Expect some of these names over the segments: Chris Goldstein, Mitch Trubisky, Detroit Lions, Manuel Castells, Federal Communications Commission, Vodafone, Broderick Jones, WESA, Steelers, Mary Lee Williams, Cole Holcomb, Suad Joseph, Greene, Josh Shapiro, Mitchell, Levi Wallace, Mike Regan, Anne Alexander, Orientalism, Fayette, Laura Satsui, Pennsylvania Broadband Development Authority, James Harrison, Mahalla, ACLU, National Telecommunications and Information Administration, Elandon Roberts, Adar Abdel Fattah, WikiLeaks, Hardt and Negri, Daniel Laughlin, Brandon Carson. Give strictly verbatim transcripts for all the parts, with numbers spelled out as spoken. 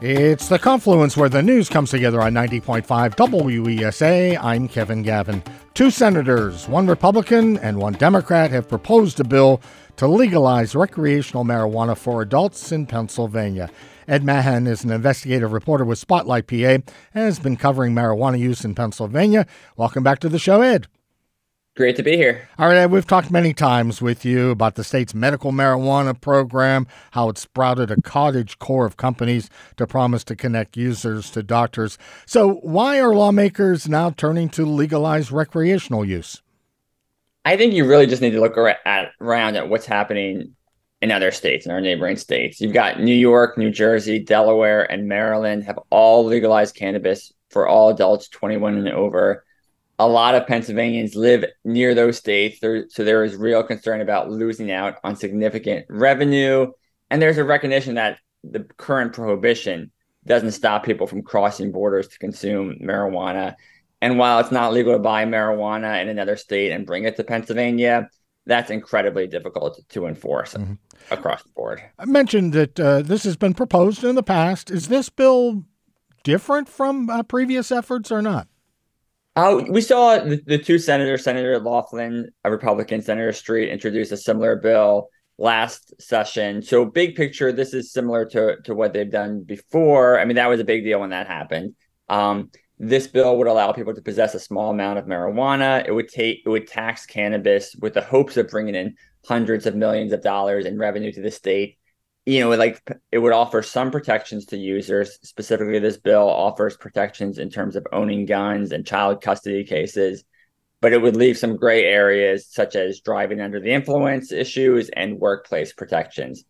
It's The Confluence, where the news comes together on ninety point five W E S A. I'm Kevin Gavin. Two senators, one Republican and one Democrat, have proposed a bill to legalize recreational marijuana for adults in Pennsylvania. Ed Mahan is an investigative reporter with Spotlight P A and has been covering marijuana use in Pennsylvania. Welcome back to the show, Ed. Great to be here. All right, Ed, we've talked many times with you about the state's medical marijuana program, how it sprouted a cottage core of companies to promise to connect users to doctors. So why are lawmakers now turning to legalize recreational use? I think you really just need to look ar- at, around at what's happening in other states, in our neighboring states. You've got New York, New Jersey, Delaware, and Maryland have all legalized cannabis for all adults twenty-one and over. A lot of Pennsylvanians live near those states, there, so there is real concern about losing out on significant revenue. And there's a recognition that the current prohibition doesn't stop people from crossing borders to consume marijuana. And while it's not legal to buy marijuana in another state and bring it to Pennsylvania, that's incredibly difficult to enforce mm-hmm. across the board. I mentioned that uh, this has been proposed in the past. Is this bill different from uh, previous efforts or not? Uh, we saw the, the two senators, Senator Laughlin, a Republican, Senator Street, introduce a similar bill last session. So big picture, this is similar to, to what they've done before. I mean, that was a big deal when that happened. Um, this bill would allow people to possess a small amount of marijuana. It would take it would tax cannabis with the hopes of bringing in hundreds of millions of dollars in revenue to the state. You know, like it would offer some protections to users. Specifically, this bill offers protections in terms of owning guns and child custody cases, but it would leave some gray areas such as driving under the influence issues and workplace protections.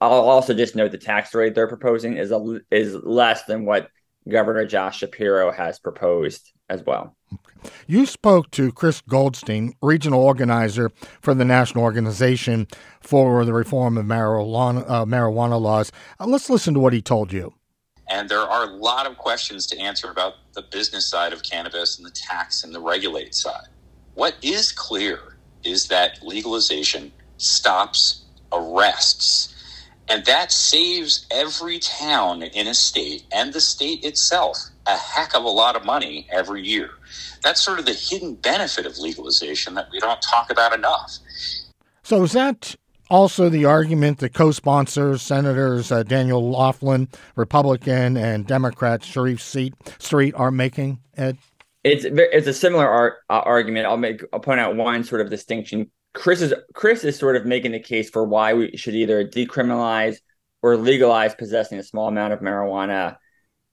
I'll also just note the tax rate they're proposing is a, is less than what Governor Josh Shapiro has proposed as well. You spoke to Chris Goldstein, regional organizer for the National Organization for the Reform of Marijuana, uh, Marijuana Laws. Uh, let's listen to what he told you. And there are a lot of questions to answer about the business side of cannabis and the tax and the regulate side. What is clear is that legalization stops arrests. And that saves every town in a state and the state itself a heck of a lot of money every year. That's sort of the hidden benefit of legalization that we don't talk about enough. So is that also the argument that co-sponsors, Senators uh, Daniel Laughlin, Republican, and Democrat Sharif Street are making, Ed? It's, it's a similar ar- uh, argument. I'll, make, I'll point out one sort of distinction. Chris is Chris is sort of making the case for why we should either decriminalize or legalize possessing a small amount of marijuana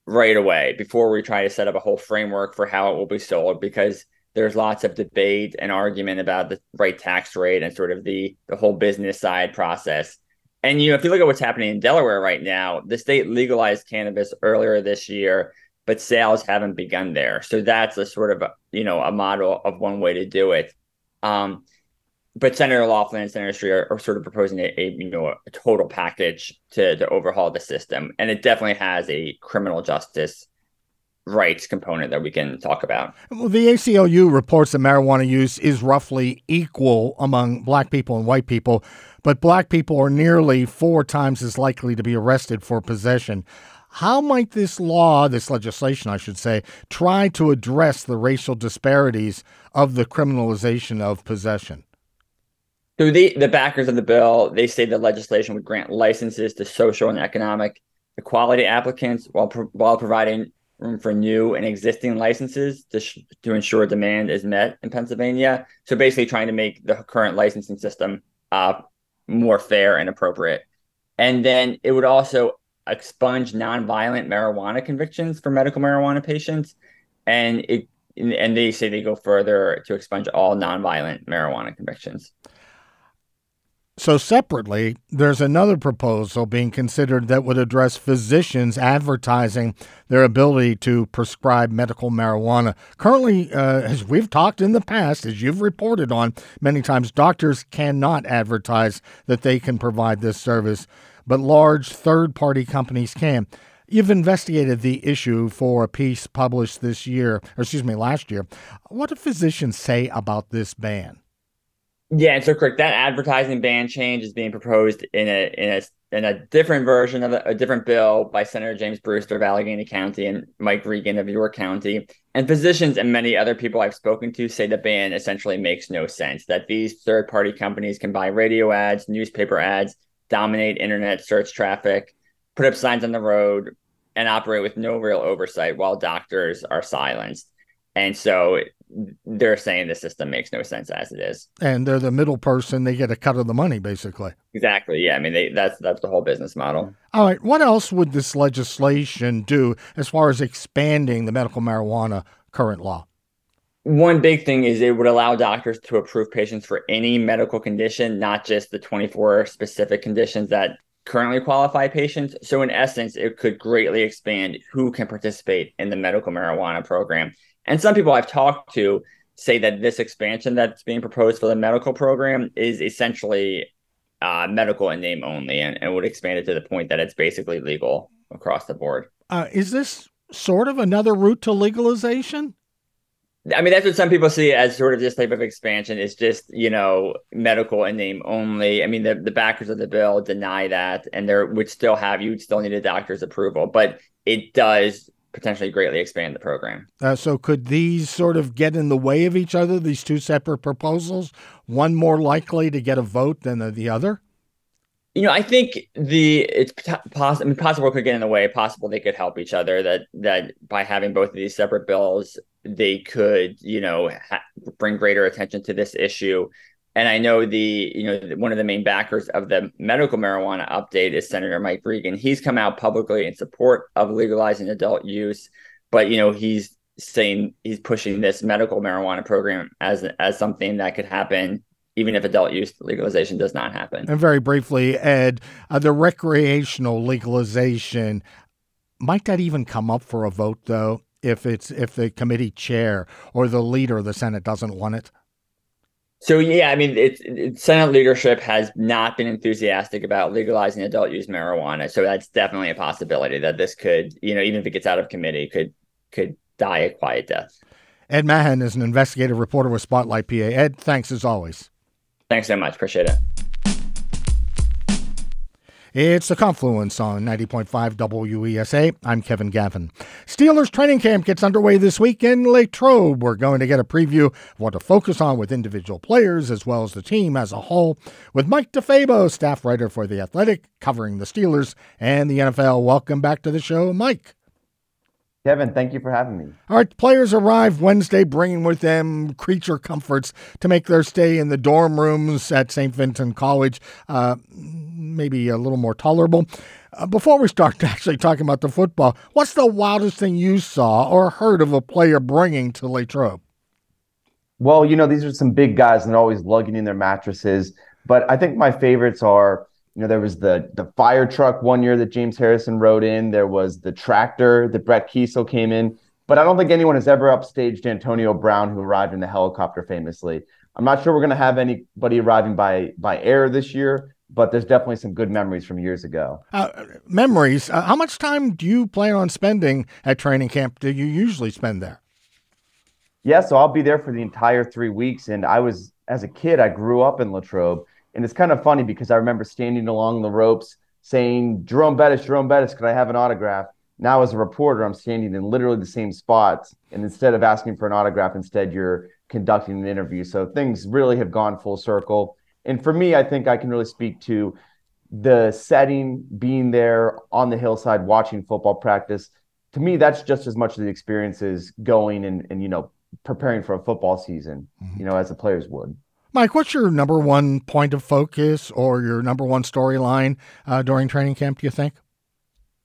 right away before we try to set up a whole framework for how it will be sold, because there's lots of debate and argument about the right tax rate and sort of the, the whole business side process. And, you know, if you look at what's happening in Delaware right now, the state legalized cannabis earlier this year, but sales haven't begun there. So that's a sort of, you know, a model of one way to do it. Um, But Senator Laughlin and Senator Street are, are sort of proposing a, a you know a total package to, to overhaul the system, and it definitely has a criminal justice rights component that we can talk about. Well, the A C L U reports that marijuana use is roughly equal among black people and white people, but black people are nearly four times as likely to be arrested for possession. How might this law, this legislation, I should say, try to address the racial disparities of the criminalization of possession? So the, the backers of the bill, they say the legislation would grant licenses to social and economic equality applicants while pro- while providing room for new and existing licenses to sh- to ensure demand is met in Pennsylvania. So basically trying to make the current licensing system uh, more fair and appropriate. And then it would also expunge nonviolent marijuana convictions for medical marijuana patients. And it and they say they go further to expunge all nonviolent marijuana convictions. So separately, there's another proposal being considered that would address physicians advertising their ability to prescribe medical marijuana. Currently, uh, as we've talked in the past, as you've reported on many times, doctors cannot advertise that they can provide this service, but large third-party companies can. You've investigated the issue for a piece published this year, or excuse me, last year. What do physicians say about this ban? Yeah, and so correct. That advertising ban change is being proposed in a in a and a different version of a, a different bill by Senator James Brewster of Allegheny County and Mike Regan of York County. And physicians and many other people I've spoken to say the ban essentially makes no sense, that these third-party companies can buy radio ads, newspaper ads, dominate internet search traffic, put up signs on the road, and operate with no real oversight while doctors are silenced. And so they're saying the system makes no sense as it is. And they're the middle person. They get a cut of the money, basically. Exactly. Yeah. I mean, they, that's that's the whole business model. All right. What else would this legislation do as far as expanding the medical marijuana current law? One big thing is it would allow doctors to approve patients for any medical condition, not just the twenty-four specific conditions that currently qualify patients. So in essence, it could greatly expand who can participate in the medical marijuana program. And some people I've talked to say that this expansion that's being proposed for the medical program is essentially uh, medical in name only, and, and would expand it to the point that it's basically legal across the board. Uh, is this sort of another route to legalization? I mean, that's what some people see as sort of this type of expansion. It's just, you know, medical in name only. I mean, the, the backers of the bill deny that, and there would still have, you'd still need a doctor's approval, but it does potentially greatly expand the program. Uh, so could these sort of get in the way of each other, these two separate proposals, one more likely to get a vote than the, the other? You know, I think the it's poss- I mean, possible it could get in the way, possible they could help each other, that that by having both of these separate bills, they could, you know, ha- bring greater attention to this issue. And I know the, you know, one of the main backers of the medical marijuana update is Senator Mike Regan. He's come out publicly in support of legalizing adult use, but, you know, he's saying he's pushing this medical marijuana program as, as something that could happen even if adult use legalization does not happen. And very briefly, Ed, uh, the recreational legalization, might that even come up for a vote, though, if it's if the committee chair or the leader of the Senate doesn't want it? So, yeah, I mean, it's, it's Senate leadership has not been enthusiastic about legalizing adult use marijuana. So that's definitely a possibility that this could, you know, even if it gets out of committee, could could die a quiet death. Ed Mahan is an investigative reporter with Spotlight P A. Ed, thanks as always. Thanks so much. Appreciate it. It's The Confluence on ninety point five W E S A. I'm Kevin Gavin. Steelers training camp gets underway this week in Latrobe. We're going to get a preview of what to focus on with individual players as well as the team as a whole with Mike DeFabo, staff writer for The Athletic, covering the Steelers and the N F L. Welcome back to the show, Mike. Kevin, thank you for having me. All right, players arrived Wednesday bringing with them creature comforts to make their stay in the dorm rooms at Saint Vincent College uh, maybe a little more tolerable. Uh, before we start actually talking about the football, what's the wildest thing you saw or heard of a player bringing to Latrobe? Well, you know, these are some big guys and they're always lugging in their mattresses. But I think my favorites are, you know, there was the the fire truck one year that James Harrison rode in. There was the tractor that Brett Keisel came in. But I don't think anyone has ever upstaged Antonio Brown, who arrived in the helicopter famously. I'm not sure we're going to have anybody arriving by by air this year, but there's definitely some good memories from years ago. Uh, memories. Uh, how much time do you plan on spending at training camp? Do you usually spend there? Yeah, so I'll be there for the entire three weeks. And I was, as a kid, I grew up in Latrobe. And it's kind of funny because I remember standing along the ropes saying, Jerome Bettis, Jerome Bettis, could I have an autograph? Now as a reporter, I'm standing in literally the same spots. And instead of asking for an autograph, instead you're conducting an interview. So things really have gone full circle. And for me, I think I can really speak to the setting, being there on the hillside, watching football practice. To me, that's just as much of the experience as going and, and you know, preparing for a football season, mm-hmm. you know, as the players would. Mike, what's your number one point of focus or your number one storyline uh, during training camp, do you think?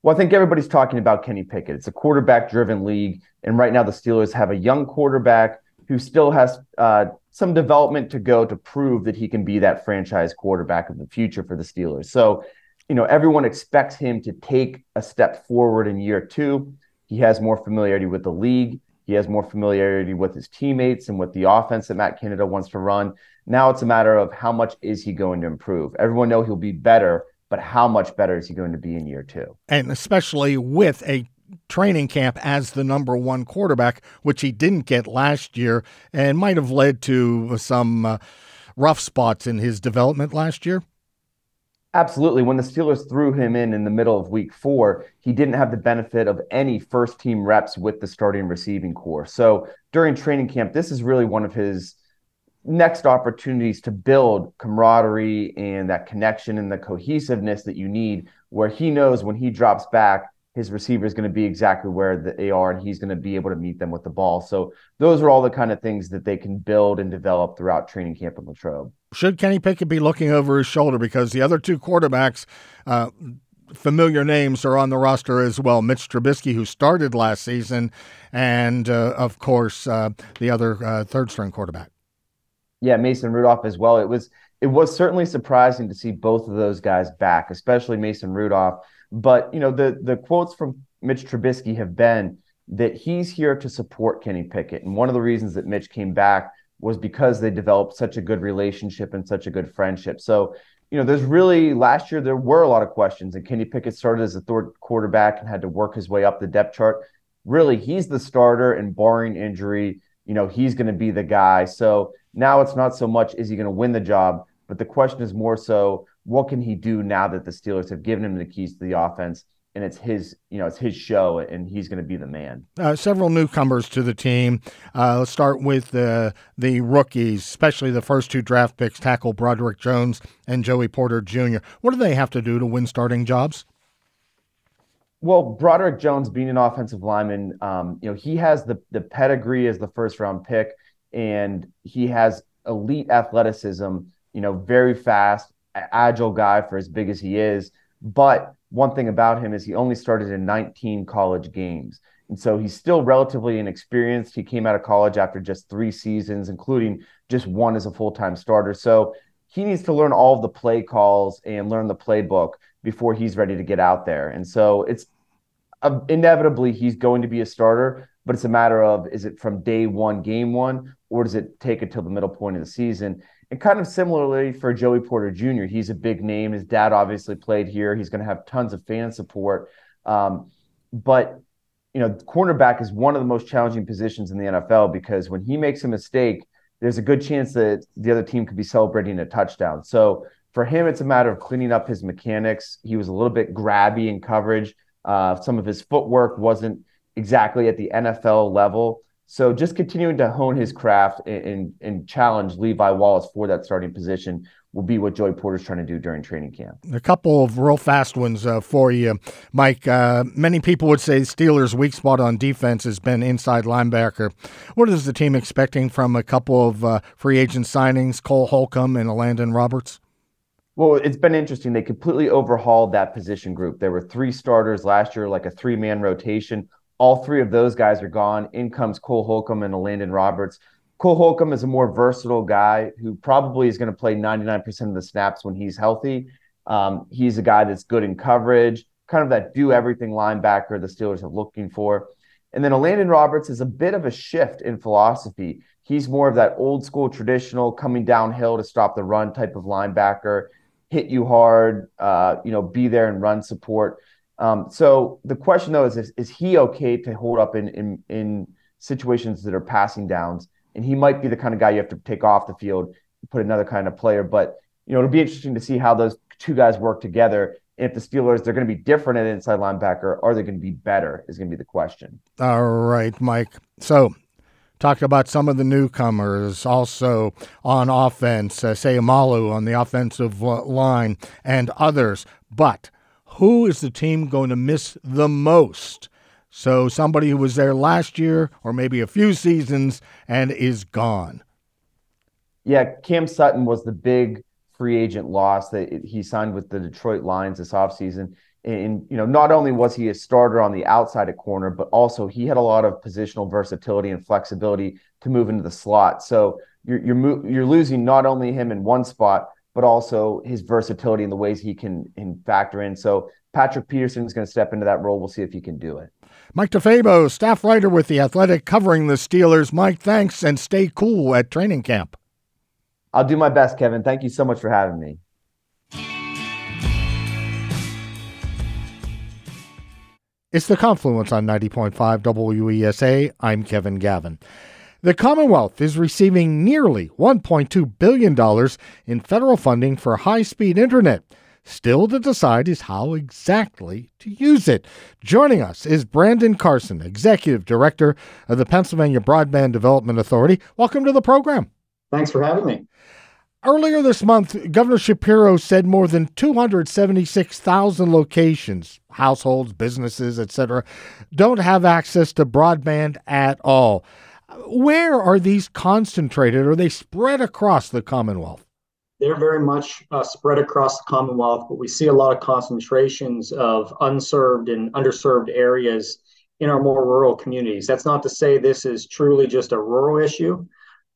Well, I think everybody's talking about Kenny Pickett. It's a quarterback-driven league, and right now the Steelers have a young quarterback who still has uh, some development to go to prove that he can be that franchise quarterback of the future for the Steelers. So, you know, everyone expects him to take a step forward in year two. He has more familiarity with the league. He has more familiarity with his teammates and with the offense that Matt Canada wants to run. Now it's a matter of how much is he going to improve? Everyone knows he'll be better, but how much better is he going to be in year two? And especially with a training camp as the number one quarterback, which he didn't get last year and might have led to some uh, rough spots in his development last year. Absolutely. When the Steelers threw him in in the middle of week four, he didn't have the benefit of any first team reps with the starting receiving core. So during training camp, this is really one of his next opportunities to build camaraderie and that connection and the cohesiveness that you need, where he knows when he drops back, his receiver is going to be exactly where they are, and he's going to be able to meet them with the ball. So those are all the kind of things that they can build and develop throughout training camp in Latrobe. Should Kenny Pickett be looking over his shoulder? Because the other two quarterbacks, uh, familiar names, are on the roster as well. Mitch Trubisky, who started last season, and, uh, of course, uh, the other uh, third-string quarterback. Yeah, Mason Rudolph as well. It was it was certainly surprising to see both of those guys back, especially Mason Rudolph. But, you know, the the quotes from Mitch Trubisky have been that he's here to support Kenny Pickett. And one of the reasons that Mitch came back was because they developed such a good relationship and such a good friendship. So, you know, there's really, last year there were a lot of questions, and Kenny Pickett started as a third quarterback and had to work his way up the depth chart. Really, he's the starter, and barring injury, you know, he's going to be the guy. So now it's not so much is he going to win the job, but the question is more so, what can he do now that the Steelers have given him the keys to the offense, and it's his, you know, it's his show, and he's going to be the man. Uh, several newcomers to the team. Uh, let's start with the the rookies, especially the first two draft picks, tackle Broderick Jones and Joey Porter Junior What do they have to do to win starting jobs? Well, Broderick Jones, being an offensive lineman, um, you know, he has the the pedigree as the first round pick, and he has elite athleticism. You know, very fast, agile guy for as big as he is. But one thing about him is he only started in nineteen college games. And so he's still relatively inexperienced. He came out of college after just three seasons, including just one as a full-time starter. So he needs to learn all of the play calls and learn the playbook before he's ready to get out there. And so it's uh, inevitably he's going to be a starter, but it's a matter of, is it from day one, game one, or does it take it till the middle point of the season? And kind of similarly for Joey Porter Junior, he's a big name. His dad obviously played here. He's going to have tons of fan support. Um, but, you know, cornerback is one of the most challenging positions in the N F L, because when he makes a mistake, there's a good chance that the other team could be celebrating a touchdown. So for him, it's a matter of cleaning up his mechanics. He was a little bit grabby in coverage. Uh, some of his footwork wasn't exactly at the N F L level. So just continuing to hone his craft and, and, and challenge Levi Wallace for that starting position will be what Joey Porter's trying to do during training camp. A couple of real fast ones uh, for you, Mike. Uh, many people would say Steelers' weak spot on defense has been inside linebacker. What is the team expecting from a couple of uh, free agent signings, Cole Holcomb and Elandon Roberts? Well, it's been interesting. They completely overhauled that position group. There were three starters last year, like a three-man rotation. All three of those guys are gone. In comes Cole Holcomb and Elandon Roberts. Cole Holcomb is a more versatile guy who probably is going to play ninety-nine percent of the snaps when he's healthy. Um, he's a guy that's good in coverage, kind of that do-everything linebacker the Steelers are looking for. And then Elandon Roberts is a bit of a shift in philosophy. He's more of that old-school, traditional, coming downhill to stop the run type of linebacker, hit you hard, uh, you know, be there and run support. Um, so the question, though, is, is is he okay to hold up in, in in situations that are passing downs? And he might be the kind of guy you have to take off the field, put another kind of player. But, you know, it'll be interesting to see how those two guys work together. If the Steelers, they're going to be different at inside linebacker, are they going to be better is going to be the question. All right, Mike. So talked about some of the newcomers also on offense, uh, Sayamalu on the offensive line and others. But who is the team going to miss the most? So somebody who was there last year or maybe a few seasons and is gone. Yeah, Cam Sutton was the big free agent loss that he signed with the Detroit Lions this offseason. And, you know, not only was he a starter on the outside at corner, but also he had a lot of positional versatility and flexibility to move into the slot. So you're you're, mo- you're losing not only him in one spot, but also his versatility and the ways he can, can factor in. So Patrick Peterson is going to step into that role. We'll see if he can do it. Mike DeFabo, staff writer with The Athletic, covering the Steelers. Mike, thanks, and stay cool at training camp. I'll do my best, Kevin. Thank you so much for having me. It's The Confluence on ninety point five W E S A. I'm Kevin Gavin. The Commonwealth is receiving nearly one point two billion dollars in federal funding for high-speed internet. Still to decide is how exactly to use it. Joining us is Brandon Carson, Executive Director of the Pennsylvania Broadband Development Authority. Welcome to the program. Thanks for having me. Earlier this month, Governor Shapiro said more than two hundred seventy-six thousand locations, households, businesses, et cetera, don't have access to broadband at all. Where are these concentrated? Are they spread across the Commonwealth? They're very much uh, spread across the Commonwealth, but we see a lot of concentrations of unserved and underserved areas in our more rural communities. That's not to say this is truly just a rural issue,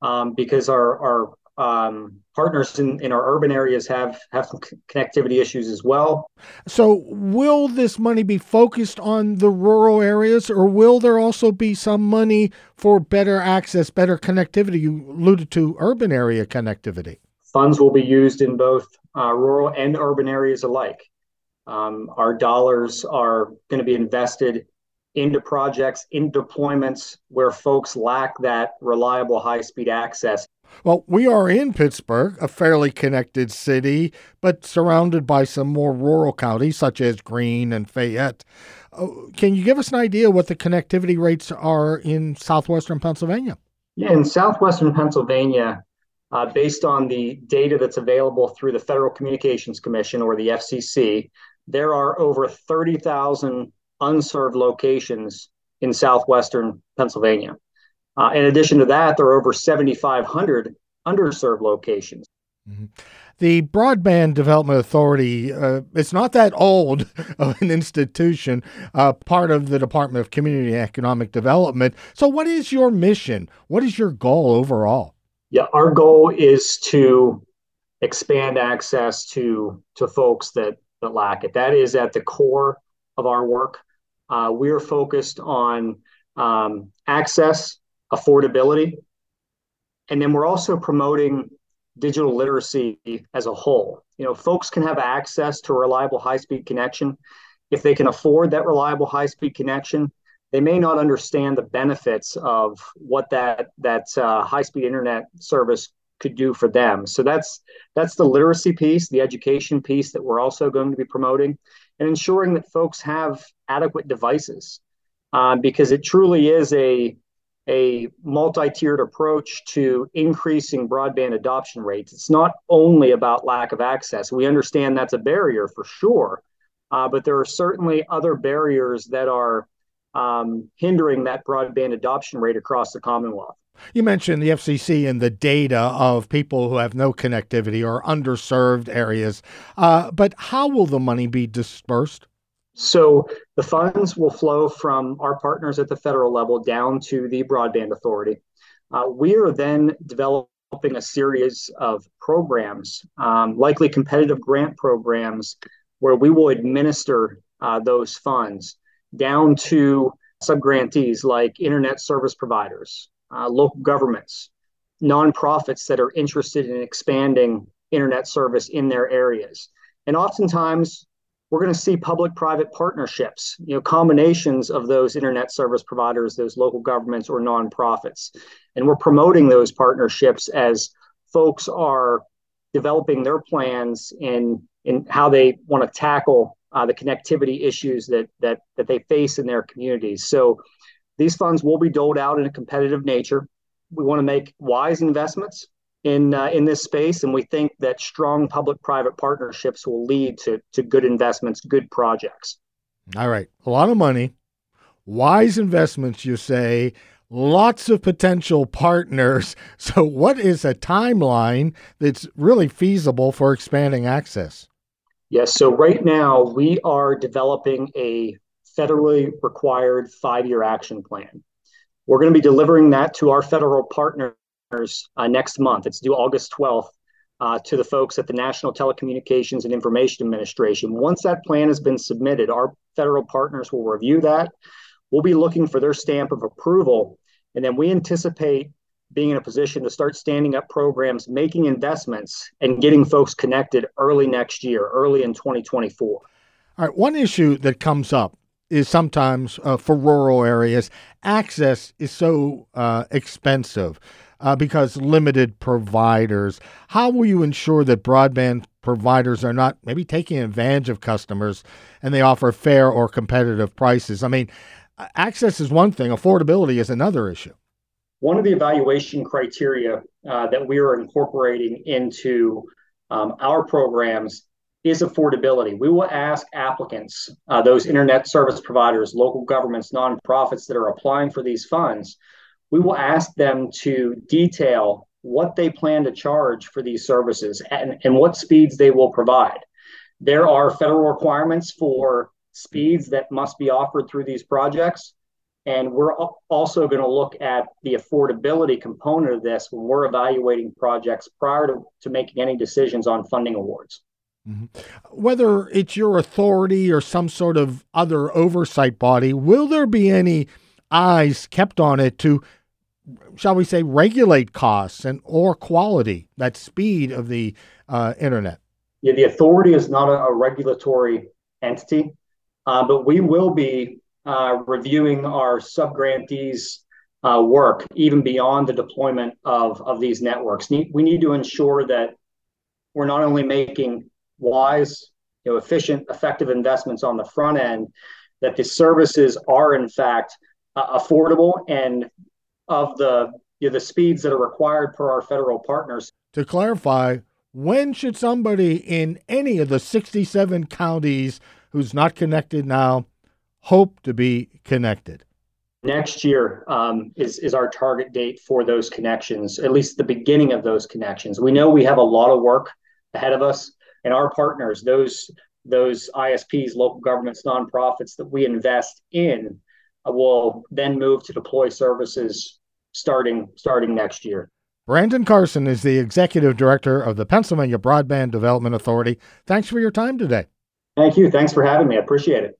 um, because our our um, partners in, in our urban areas have, have some c- connectivity issues as well. So will this money be focused on the rural areas, or will there also be some money for better access, better connectivity? You alluded to urban area connectivity. Funds will be used in both uh, rural and urban areas alike. Um, our dollars are going to be invested into projects, in deployments where folks lack that reliable high-speed access. Well, we are in Pittsburgh, a fairly connected city, but surrounded by some more rural counties such as Greene and Fayette. Uh, can you give us an idea what the connectivity rates are in southwestern Pennsylvania? Yeah, in southwestern Pennsylvania, Uh, based on the data that's available through the Federal Communications Commission, or the F C C, there are over thirty thousand unserved locations in southwestern Pennsylvania. Uh, in addition to that, there are over seventy-five hundred underserved locations. Mm-hmm. The Broadband Development Authority, uh, it's not that old of an institution, uh, part of the Department of Community and Economic Development. So what is your mission? What is your goal overall? Yeah, our goal is to expand access to to folks that, that lack it. That is at the core of our work. Uh, we are focused on um, access, affordability, and then we're also promoting digital literacy as a whole. You know, folks can have access to a reliable high-speed connection. If they can afford that reliable high-speed connection, they may not understand the benefits of what that that uh, high-speed internet service could do for them. So that's that's the literacy piece, the education piece that we're also going to be promoting, and ensuring that folks have adequate devices, uh, because it truly is a a multi-tiered approach to increasing broadband adoption rates. It's not only about lack of access. We understand that's a barrier for sure, uh, but there are certainly other barriers that are Um, hindering that broadband adoption rate across the Commonwealth. You mentioned the F C C and the data of people who have no connectivity or underserved areas, uh, but how will the money be dispersed? So the funds will flow from our partners at the federal level down to the Broadband Authority. Uh, we are then developing a series of programs, um, likely competitive grant programs, where we will administer uh, those funds down to subgrantees like internet service providers, uh, local governments, nonprofits that are interested in expanding internet service in their areas. And oftentimes, we're going to see public-private partnerships, you know, combinations of those internet service providers, those local governments, or nonprofits. And we're promoting those partnerships as folks are developing their plans in, in how they want to tackle Uh, the connectivity issues that that that they face in their communities. So these funds will be doled out in a competitive nature. We want to make wise investments in uh, in this space, and we think that strong public-private partnerships will lead to to good investments, good projects. All right. A lot of money, wise investments, you say, lots of potential partners. So what is a timeline that's really feasible for expanding access? Yes. So right now we are developing a federally required five-year action plan. We're going to be delivering that to our federal partners uh, next month. It's due August twelfth uh, to the folks at the National Telecommunications and Information Administration. Once that plan has been submitted, our federal partners will review that. We'll be looking for their stamp of approval. And then we anticipate being in a position to start standing up programs, making investments, and getting folks connected early next year, early in twenty twenty-four. All right. One issue that comes up is sometimes uh, for rural areas, access is so uh, expensive uh, because limited providers. How will you ensure that broadband providers are not maybe taking advantage of customers, and they offer fair or competitive prices. I mean, access is one thing. Affordability is another issue. One of the evaluation criteria uh, that we are incorporating into um, our programs is affordability. We will ask applicants, uh, those internet service providers, local governments, nonprofits that are applying for these funds, we will ask them to detail what they plan to charge for these services and, and what speeds they will provide. There are federal requirements for speeds that must be offered through these projects. And we're also going to look at the affordability component of this when we're evaluating projects prior to, to making any decisions on funding awards. Mm-hmm. Whether it's your authority or some sort of other oversight body, will there be any eyes kept on it to, shall we say, regulate costs and or quality, that speed of the uh, internet? Yeah, the authority is not a, a regulatory entity, uh, but we will be uh, reviewing our subgrantees' uh, work even beyond the deployment of, of these networks. Ne- we need to ensure that we're not only making wise, you know, efficient, effective investments on the front end, that the services are in fact uh, affordable and of the, you know, the speeds that are required per our federal partners. To clarify, when should somebody in any of the sixty-seven counties who's not connected now hope to be connected? Next year um, is, is our target date for those connections, at least the beginning of those connections. We know we have a lot of work ahead of us. And our partners, those those I S Ps, local governments, nonprofits that we invest in, uh, will then move to deploy services starting starting next year. Brandon Carson is the executive director of the Pennsylvania Broadband Development Authority. Thanks for your time today. Thank you. Thanks for having me. I appreciate it.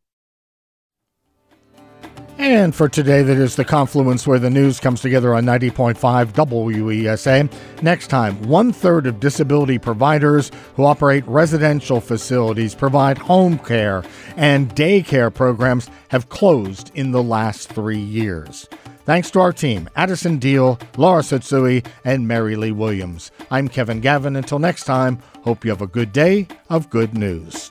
And for today, that is The Confluence, where the news comes together on ninety point five W E S A. Next time, one-third of disability providers who operate residential facilities, provide home care, and daycare programs have closed in the last three years. Thanks to our team, Addison Deal, Laura Satsui, and Mary Lee Williams. I'm Kevin Gavin. Until next time, hope you have a good day of good news.